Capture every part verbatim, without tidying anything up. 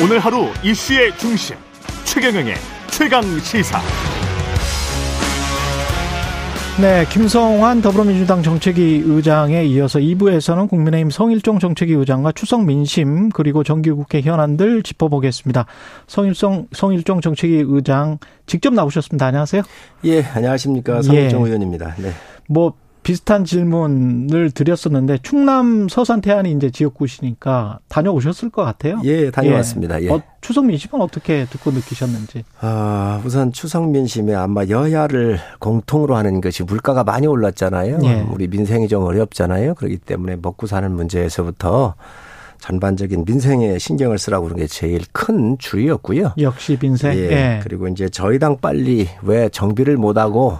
오늘 하루 이슈의 중심, 최경영의 최강시사. 네, 김성환 더불어민주당 정책위 의장에 이어서 이 부에서는 국민의힘 성일종 정책위 의장과 추석 민심 그리고 정기국회 현안들 짚어보겠습니다. 성일종, 성일종 정책위 의장 직접 나오셨습니다. 안녕하세요. 예, 안녕하십니까. 성일종 예. 의원입니다. 네. 뭐 비슷한 질문을 드렸었는데 충남 서산 태안이 이제 지역구시니까 다녀오셨을 것 같아요. 예, 다녀왔습니다. 예. 어, 추석 민심은 어떻게 듣고 느끼셨는지? 아, 우선 추석 민심에 아마 여야를 공통으로 하는 것이 물가가 많이 올랐잖아요. 예. 우리 민생이 좀 어렵잖아요. 그렇기 때문에 먹고 사는 문제에서부터 전반적인 민생에 신경을 쓰라고 하는 게 제일 큰 주의였고요. 역시 민생. 예. 예. 그리고 이제 저희 당 빨리 왜 정비를 못하고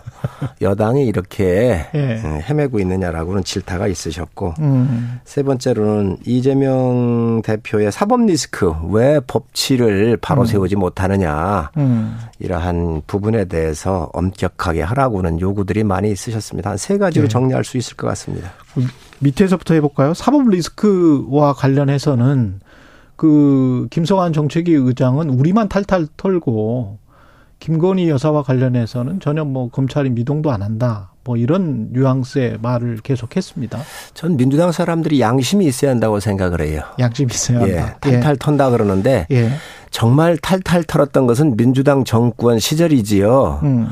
여당이 이렇게 예. 헤매고 있느냐라고는 질타가 있으셨고. 음. 세 번째로는 이재명 대표의 사법 리스크 왜 법치를 바로 음. 세우지 못하느냐. 음. 이러한 부분에 대해서 엄격하게 하라고는 요구들이 많이 있으셨습니다. 한 세 가지로 예. 정리할 수 있을 것 같습니다. 밑에서부터 해볼까요? 사법 리스크와 관련해서는 그 김성환 정책위 의장은 우리만 탈탈 털고 김건희 여사와 관련해서는 전혀 뭐 검찰이 미동도 안 한다. 뭐 이런 뉘앙스의 말을 계속했습니다. 전 민주당 사람들이 양심이 있어야 한다고 생각을 해요. 양심이 있어야 한다. 예, 탈탈 예. 턴다 그러는데 예. 정말 탈탈 털었던 것은 민주당 정권 시절이지요. 음.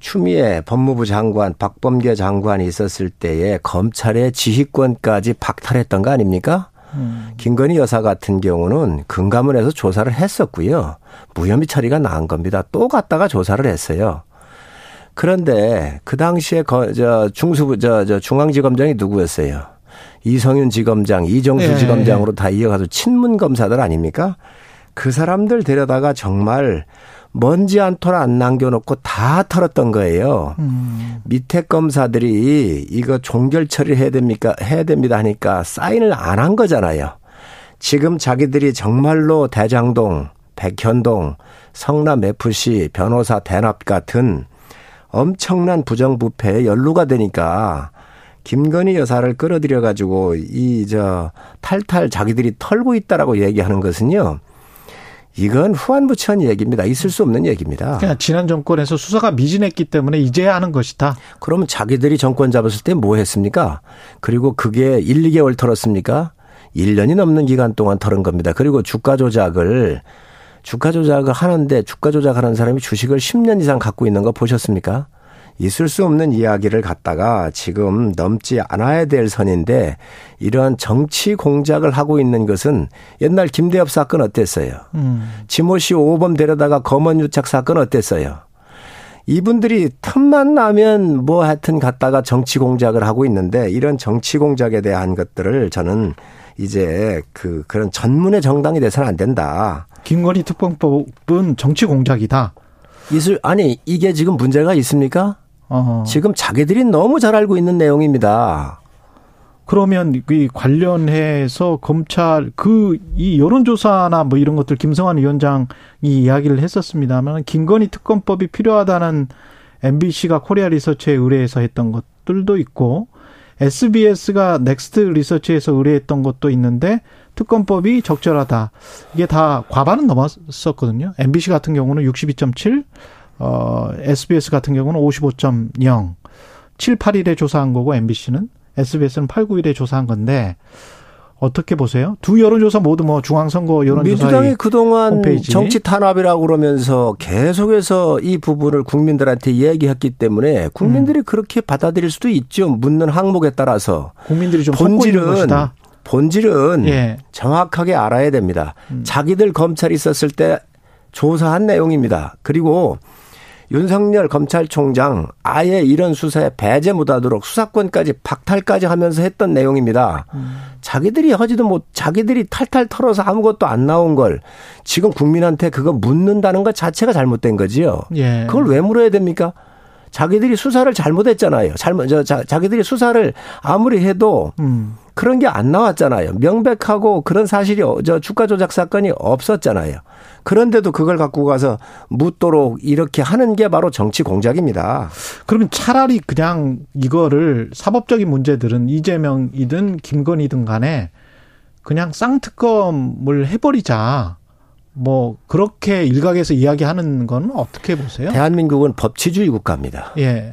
추미애 법무부 장관, 박범계 장관이 있었을 때에 검찰의 지휘권까지 박탈했던 거 아닙니까? 음. 김건희 여사 같은 경우는 금감원에서 조사를 했었고요. 무혐의 처리가 나온 겁니다. 또 갔다가 조사를 했어요. 그런데 그 당시에 거, 저 중수, 저, 저 중앙지검장이 누구였어요? 이성윤 지검장, 이정수 예. 지검장으로 다 이어가서 친문 검사들 아닙니까? 그 사람들 데려다가 정말 먼지 한 톨 안 남겨놓고 다 털었던 거예요. 음. 밑에 검사들이 이거 종결 처리해야 됩니까? 해야 됩니다 하니까 사인을 안 한 거잖아요. 지금 자기들이 정말로 대장동, 백현동, 성남 에프씨, 변호사 대납 같은 엄청난 부정부패에 연루가 되니까 김건희 여사를 끌어들여가지고 이 저 탈탈 자기들이 털고 있다라고 얘기하는 것은요. 이건 후안무치한 얘기입니다. 있을 수 없는 얘기입니다. 그냥 지난 정권에서 수사가 미진했기 때문에 이제야 하는 것이다. 그러면 자기들이 정권 잡았을 때 뭐 했습니까? 그리고 그게 일, 이 개월 털었습니까? 일 년이 넘는 기간 동안 털은 겁니다. 그리고 주가 조작을 주가 조작을 하는데 주가 조작하는 사람이 주식을 십 년 이상 갖고 있는 거 보셨습니까? 있을 수 없는 이야기를 갖다가 지금 넘지 않아야 될 선인데 이러한 정치 공작을 하고 있는 것은 옛날 김대엽 사건 어땠어요? 음. 지모씨 오범 데려다가 검언유착 사건 어땠어요? 이분들이 틈만 나면 뭐 하여튼 갖다가 정치 공작을 하고 있는데 이런 정치 공작에 대한 것들을 저는 이제 그 그런 전문의 정당이 돼서는 안 된다. 김건희 특검법은 정치 공작이다. 이슬 아니 이게 지금 문제가 있습니까? 어허. 지금 자기들이 너무 잘 알고 있는 내용입니다. 그러면 이 관련해서 검찰 그 이 여론조사나 뭐 이런 것들 김성환 위원장이 이야기를 했었습니다만 김건희 특검법이 필요하다는 엠비씨가 코리아 리서치에 의뢰해서 했던 것들도 있고 에스비에스가 넥스트 리서치에서 의뢰했던 것도 있는데 특검법이 적절하다. 이게 다 과반은 넘었었거든요. 엠비씨 같은 경우는 육십이 점 칠, 어, 에스비에스 같은 경우는 오십오 점 영, 칠, 팔 일에 조사한 거고 엠비씨는 에스비에스는 팔, 구 일에 조사한 건데 어떻게 보세요? 두 여론조사 모두 뭐 중앙선거 여론조사의 민주당이 그동안 홈페이지. 정치 탄압이라고 그러면서 계속해서 이 부분을 국민들한테 얘기했기 때문에 국민들이 음. 그렇게 받아들일 수도 있죠. 묻는 항목에 따라서. 국민들이 좀 본질은 것이다. 본질은 예. 정확하게 알아야 됩니다. 음. 자기들 검찰이 있었을 때 조사한 내용입니다. 그리고 윤석열 검찰총장 아예 이런 수사에 배제 못하도록 수사권까지 박탈까지 하면서 했던 내용입니다. 음. 자기들이 하지도 못 자기들이 탈탈 털어서 아무것도 안 나온 걸 지금 국민한테 그거 묻는다는 것 자체가 잘못된 거지요. 예. 그걸 왜 물어야 됩니까? 자기들이 수사를 잘못했잖아요. 잘못 저 자, 자기들이 수사를 아무리 해도 음. 그런 게 안 나왔잖아요. 명백하고 그런 사실이 저 주가 조작 사건이 없었잖아요. 그런데도 그걸 갖고 가서 묻도록 이렇게 하는 게 바로 정치 공작입니다. 그러면 차라리 그냥 이거를 사법적인 문제들은 이재명이든 김건희든 간에 그냥 쌍특검을 해버리자. 뭐 그렇게 일각에서 이야기하는 건 어떻게 보세요? 대한민국은 법치주의 국가입니다. 예.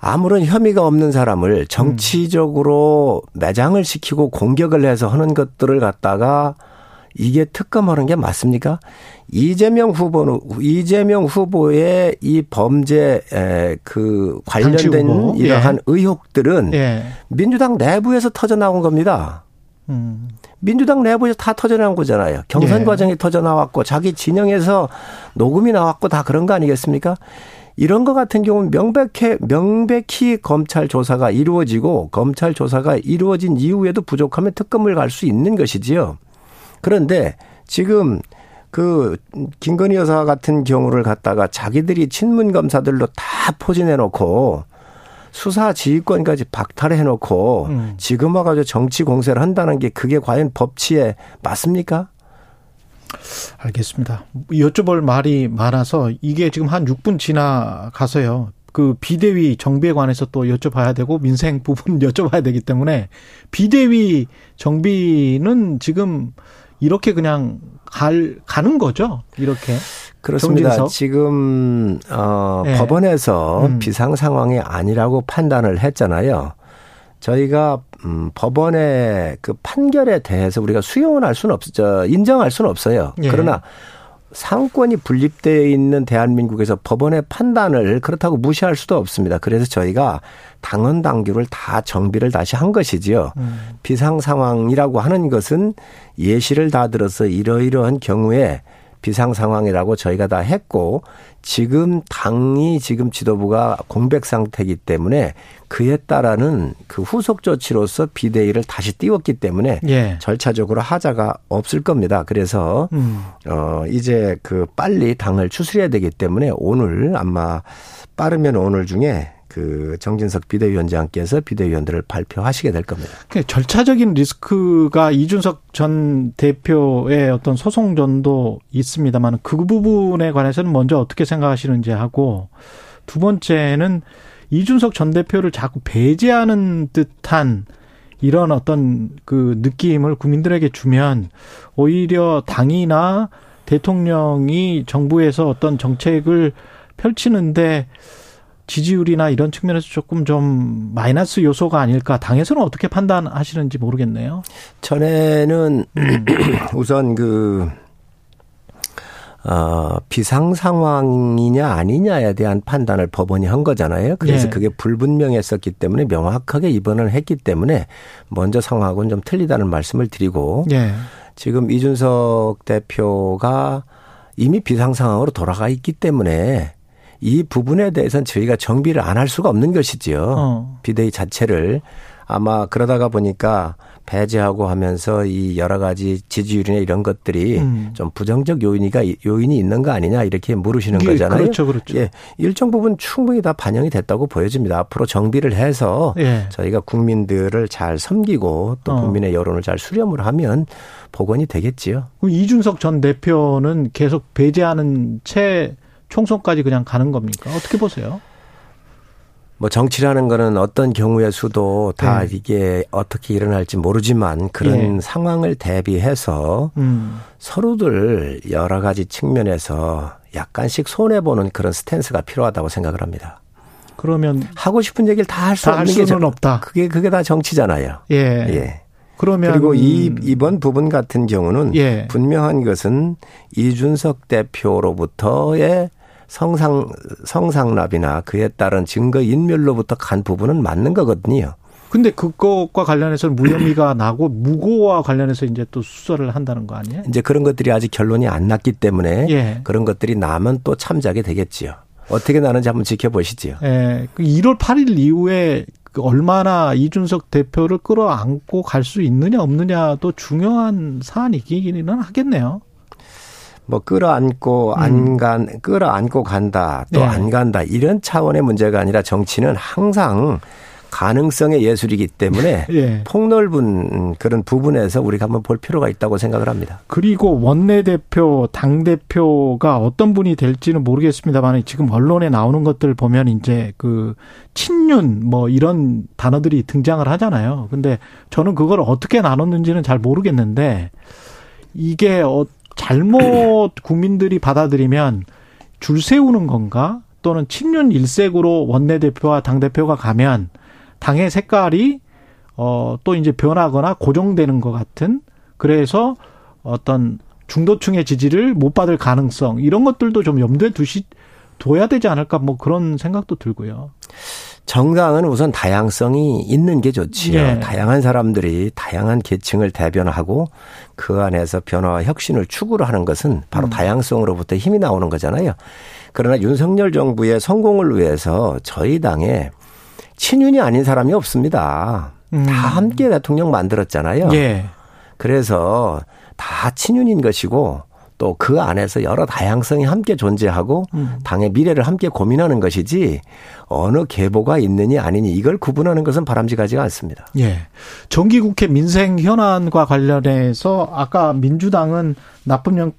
아무런 혐의가 없는 사람을 정치적으로 음. 매장을 시키고 공격을 해서 하는 것들을 갖다가 이게 특검하는 게 맞습니까? 이재명 후보는 이재명 후보의 이 범죄 그 관련된 이러한 예. 의혹들은 예. 민주당 내부에서 터져 나온 겁니다. 음. 민주당 내부에서 다 터져나온 거잖아요. 경선 예. 과정이 터져나왔고 자기 진영에서 녹음이 나왔고 다 그런 거 아니겠습니까? 이런 거 같은 경우는 명백히, 명백히 검찰 조사가 이루어지고 검찰 조사가 이루어진 이후에도 부족하면 특검을 갈 수 있는 것이지요. 그런데 지금 그 김건희 여사 같은 경우를 갖다가 자기들이 친문 검사들로 다 포진해놓고 수사 지휘권까지 박탈해놓고 음. 지금 와가지고 정치 공세를 한다는 게 그게 과연 법치에 맞습니까? 알겠습니다. 여쭤볼 말이 많아서 이게 지금 한 육 분 지나가서요. 그 비대위 정비에 관해서 또 여쭤봐야 되고 민생 부분 여쭤봐야 되기 때문에 비대위 정비는 지금 이렇게 그냥 갈, 가는 거죠? 이렇게. 그렇습니다. 정진석. 지금 어, 네. 법원에서 음. 비상 상황이 아니라고 판단을 했잖아요. 저희가 음, 법원의 그 판결에 대해서 우리가 수용을 할 수는 없죠. 인정할 수는 없어요. 네. 그러나 상권이 분립되어 있는 대한민국에서 법원의 판단을 그렇다고 무시할 수도 없습니다. 그래서 저희가 당헌 당규를 다 정비를 다시 한 것이지요. 음. 비상 상황이라고 하는 것은 예시를 다 들어서 이러이러한 경우에 비상 상황이라고 저희가 다 했고 지금 당이 지금 지도부가 공백 상태이기 때문에 그에 따르는 그 후속 조치로서 비대위를 다시 띄웠기 때문에 예. 절차적으로 하자가 없을 겁니다. 그래서 음. 어 이제 그 빨리 당을 추스려야 되기 때문에 오늘 아마 빠르면 오늘 중에 그 정진석 비대위원장께서 비대위원들을 발표하시게 될 겁니다. 절차적인 리스크가 이준석 전 대표의 어떤 소송전도 있습니다만 그 부분에 관해서는 먼저 어떻게 생각하시는지 하고 두 번째는 이준석 전 대표를 자꾸 배제하는 듯한 이런 어떤 그 느낌을 국민들에게 주면 오히려 당이나 대통령이 정부에서 어떤 정책을 펼치는데 지지율이나 이런 측면에서 조금 좀 마이너스 요소가 아닐까. 당에서는 어떻게 판단하시는지 모르겠네요. 전에는 우선 그 어, 비상 상황이냐 아니냐에 대한 판단을 법원이 한 거잖아요. 그래서 네. 그게 불분명했었기 때문에 명확하게 입원을 했기 때문에 먼저 상황하고는 좀 틀리다는 말씀을 드리고 네. 지금 이준석 대표가 이미 비상 상황으로 돌아가 있기 때문에 이 부분에 대해서는 저희가 정비를 안 할 수가 없는 것이지요. 어. 비대위 자체를 아마 그러다가 보니까 배제하고 하면서 이 여러 가지 지지율이나 이런 것들이 음. 좀 부정적 요인이가 요인이 있는 거 아니냐 이렇게 물으시는 예, 거잖아요. 그렇죠, 그렇죠. 예, 일정 부분 충분히 다 반영이 됐다고 보여집니다. 앞으로 정비를 해서 예. 저희가 국민들을 잘 섬기고 또 어. 국민의 여론을 잘 수렴을 하면 복원이 되겠지요. 그럼 이준석 전 대표는 계속 배제하는 채. 총선까지 그냥 가는 겁니까? 어떻게 보세요? 뭐 정치라는 거는 어떤 경우의 수도 다 네. 이게 어떻게 일어날지 모르지만 그런 예. 상황을 대비해서 음. 서로들 여러 가지 측면에서 약간씩 손해보는 그런 스탠스가 필요하다고 생각을 합니다. 그러면 하고 싶은 얘기를 다 할 수 다 없는 할 수는 게 없다. 그게 그게 다 정치잖아요. 예. 예. 그러면 그리고 이, 이번 부분 같은 경우는 예. 분명한 것은 이준석 대표로부터의 성상, 성상납이나 그에 따른 증거인멸로부터 간 부분은 맞는 거거든요. 근데 그것과 관련해서는 무혐의가 나고 무고와 관련해서 이제 또 수사를 한다는 거 아니에요? 이제 그런 것들이 아직 결론이 안 났기 때문에 예. 그런 것들이 나면 또 참작이 되겠지요. 어떻게 나는지 한번 지켜보시지요. 예. 일월 팔일 이후에 얼마나 이준석 대표를 끌어안고 갈 수 있느냐 없느냐도 중요한 사안이기는 하겠네요. 뭐 끌어안고 음. 안 간, 끌어안고 간다 또 안 네. 간다 이런 차원의 문제가 아니라 정치는 항상 가능성의 예술이기 때문에 예. 폭넓은 그런 부분에서 우리가 한번 볼 필요가 있다고 생각을 합니다. 그리고 원내대표, 당대표가 어떤 분이 될지는 모르겠습니다만 지금 언론에 나오는 것들 보면 이제 그 친윤 뭐 이런 단어들이 등장을 하잖아요. 근데 저는 그걸 어떻게 나눴는지는 잘 모르겠는데 이게 잘못 국민들이 받아들이면 줄 세우는 건가? 또는 친윤 일색으로 원내대표와 당대표가 가면 당의 색깔이 어, 또 이제 변하거나 고정되는 것 같은, 그래서 어떤 중도층의 지지를 못 받을 가능성, 이런 것들도 좀 염두에 두시, 둬야 되지 않을까, 뭐 그런 생각도 들고요. 정당은 우선 다양성이 있는 게 좋지요. 예. 다양한 사람들이 다양한 계층을 대변하고 그 안에서 변화와 혁신을 추구를 하는 것은 바로 음. 다양성으로부터 힘이 나오는 거잖아요. 그러나 윤석열 정부의 성공을 위해서 저희 당에 친윤이 아닌 사람이 없습니다. 음. 다 함께 대통령 만들었잖아요. 예. 그래서 다 친윤인 것이고 또 그 안에서 여러 다양성이 함께 존재하고 음. 당의 미래를 함께 고민하는 것이지, 어느 계보가 있느니 아니니 이걸 구분하는 것은 바람직하지가 않습니다. 예. 정기국회 민생 현안과 관련해서 아까 민주당은 납품 연,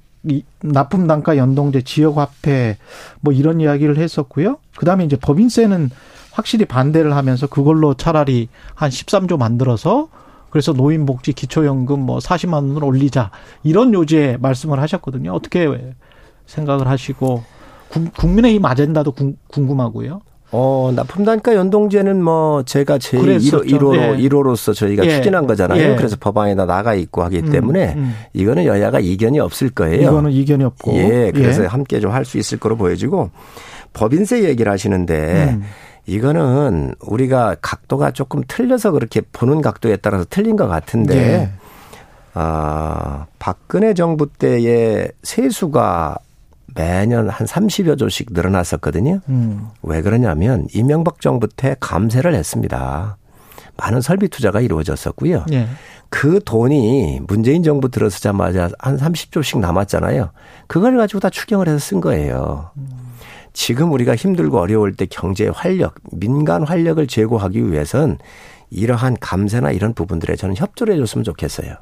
납품 단가 연동제, 지역화폐 뭐 이런 이야기를 했었고요. 그다음에 이제 법인세는 확실히 반대를 하면서 그걸로 차라리 한 십삼조 만들어서, 그래서 노인복지, 기초연금 뭐 사십만 원을 올리자, 이런 요지에 말씀을 하셨거든요. 어떻게 생각을 하시고, 국민의힘 아젠다도 궁금하고요. 어, 납품단가 연동제는 뭐 제가 제일 일 호로, 예. 일 호로서 저희가 예. 추진한 거잖아요. 예. 그래서 법안에다 나가 있고 하기 때문에 음, 음. 이거는 여야가 이견이 없을 거예요. 이거는 이견이 없고. 예, 그래서 예. 함께 좀 할 수 있을 거로 보여지고, 법인세 얘기를 하시는데 음. 이거는 우리가 각도가 조금 틀려서 그렇게 보는 각도에 따라서 틀린 것 같은데 예. 아, 박근혜 정부 때의 세수가 매년 한 삼십여 조씩 늘어났었거든요. 음. 왜 그러냐면 이명박 정부 때 감세를 했습니다. 많은 설비 투자가 이루어졌었고요. 예. 그 돈이 문재인 정부 들어서자마자 한 삼십조씩 남았잖아요. 그걸 가지고 다 추경을 해서 쓴 거예요. 음. 지금 우리가 힘들고 어려울 때 경제 활력, 민간 활력을 제고하기 위해선 이러한 감세나 이런 부분들에 저는 협조를 해줬으면 좋겠어요.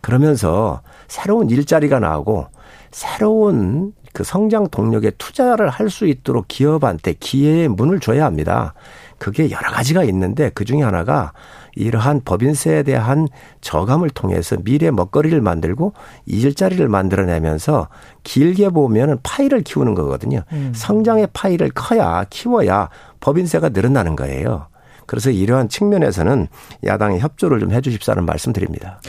그러면서 새로운 일자리가 나오고 새로운 그 성장 동력에 투자를 할 수 있도록 기업한테 기회의 문을 줘야 합니다. 그게 여러 가지가 있는데 그중에 하나가 이러한 법인세에 대한 저감을 통해서 미래 먹거리를 만들고 일자리를 만들어내면서 길게 보면 파이를 키우는 거거든요. 음. 성장의 파이를 커야 키워야 법인세가 늘어나는 거예요. 그래서 이러한 측면에서는 야당의 협조를 좀 해 주십사는 말씀드립니다.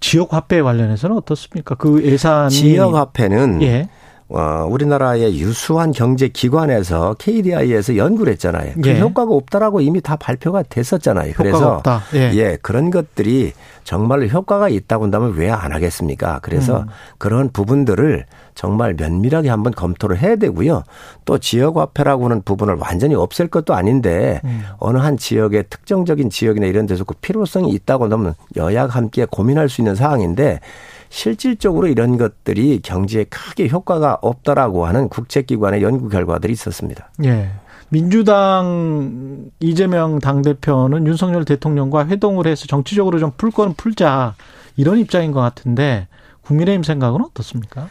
지역화폐 관련해서는 어떻습니까? 그 예산이. 지역화폐는. 예. 어, 우리나라의 유수한 경제기관에서 케이디아이에서 연구를 했잖아요. 그 예. 효과가 없다라고 이미 다 발표가 됐었잖아요. 효과가 그래서 없다. 예. 예, 그런 것들이 정말로 효과가 있다고 한다면 왜 안 하겠습니까? 그래서 음. 그런 부분들을 정말 면밀하게 한번 검토를 해야 되고요. 또 지역화폐라고 하는 부분을 완전히 없앨 것도 아닌데 음. 어느 한 지역의 특정적인 지역이나 이런 데서 그 필요성이 있다고 한다면 여야가 함께 고민할 수 있는 사항인데, 실질적으로 이런 것들이 경제에 크게 효과가 없다라고 하는 국제기관의 연구 결과들이 있었습니다. 예. 민주당 이재명 당대표는 윤석열 대통령과 회동을 해서 정치적으로 좀 풀 건 풀자, 이런 입장인 것 같은데 국민의힘 생각은 어떻습니까?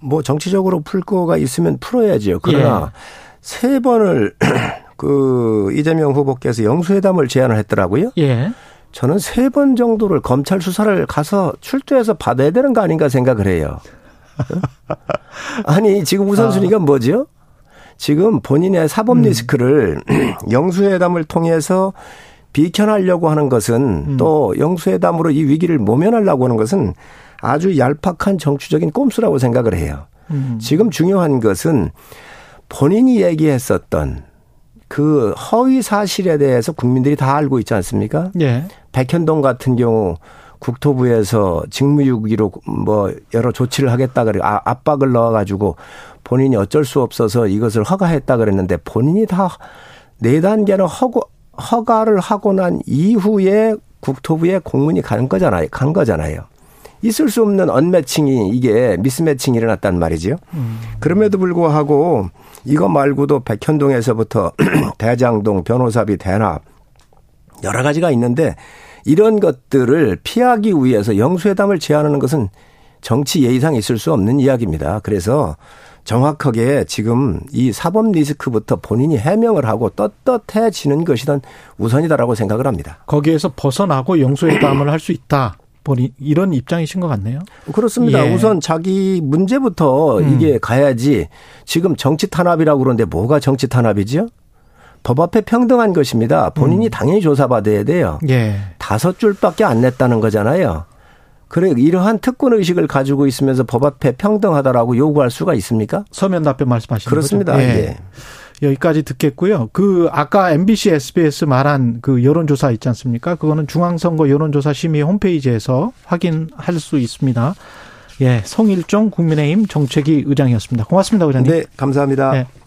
뭐 정치적으로 풀 거가 있으면 풀어야지요. 그러나 예. 세 번을 그 이재명 후보께서 영수회담을 제안을 했더라고요. 예. 저는 세 번 정도를 검찰 수사를 가서 출두해서 받아야 되는 거 아닌가 생각을 해요. 아니, 지금 우선순위가 뭐죠? 지금 본인의 사법 음. 리스크를 영수회담을 통해서 비켜나려고 하는 것은 음. 또 영수회담으로 이 위기를 모면하려고 하는 것은 아주 얄팍한 정치적인 꼼수라고 생각을 해요. 음. 지금 중요한 것은 본인이 얘기했었던 그 허위 사실에 대해서 국민들이 다 알고 있지 않습니까? 예. 백현동 같은 경우 국토부에서 직무유기로 뭐 여러 조치를 하겠다 그래 아, 압박을 넣어가지고 본인이 어쩔 수 없어서 이것을 허가했다 그랬는데, 본인이 다 네 단계는 허고 허가를 하고 난 이후에 국토부에 공문이 간 거잖아요. 간 거잖아요. 있을 수 없는 언매칭이, 이게 미스매칭이 일어났단 말이지요. 음. 그럼에도 불구하고 이거 말고도 백현동에서부터 대장동, 변호사비 대납 여러 가지가 있는데, 이런 것들을 피하기 위해서 영수회담을 제안하는 것은 정치 예의상 있을 수 없는 이야기입니다. 그래서 정확하게 지금 이 사법 리스크부터 본인이 해명을 하고 떳떳해지는 것이 우선이다라고 생각을 합니다. 거기에서 벗어나고 영수회담을 할 수 있다. 보니 이런 입장이신 것 같네요. 그렇습니다. 예. 우선 자기 문제부터 음. 이게 가야지. 지금 정치 탄압이라고 그러는데 뭐가 정치 탄압이지요? 법 앞에 평등한 것입니다. 본인이 음. 당연히 조사받아야 돼요. 예. 다섯 줄밖에 안 냈다는 거잖아요. 그래 이러한 특권 의식을 가지고 있으면서 법 앞에 평등하다라고 요구할 수가 있습니까? 서면 답변 말씀하시는 그렇습니다. 거죠? 그렇습니다. 예. 예. 여기까지 듣겠고요. 그 아까 엠비씨, 에스비에스 말한 그 여론조사 있지 않습니까? 그거는 중앙선거 여론조사 심의 홈페이지에서 확인할 수 있습니다. 예, 성일종 국민의힘 정책위 의장이었습니다. 고맙습니다, 의장님. 네, 감사합니다. 예.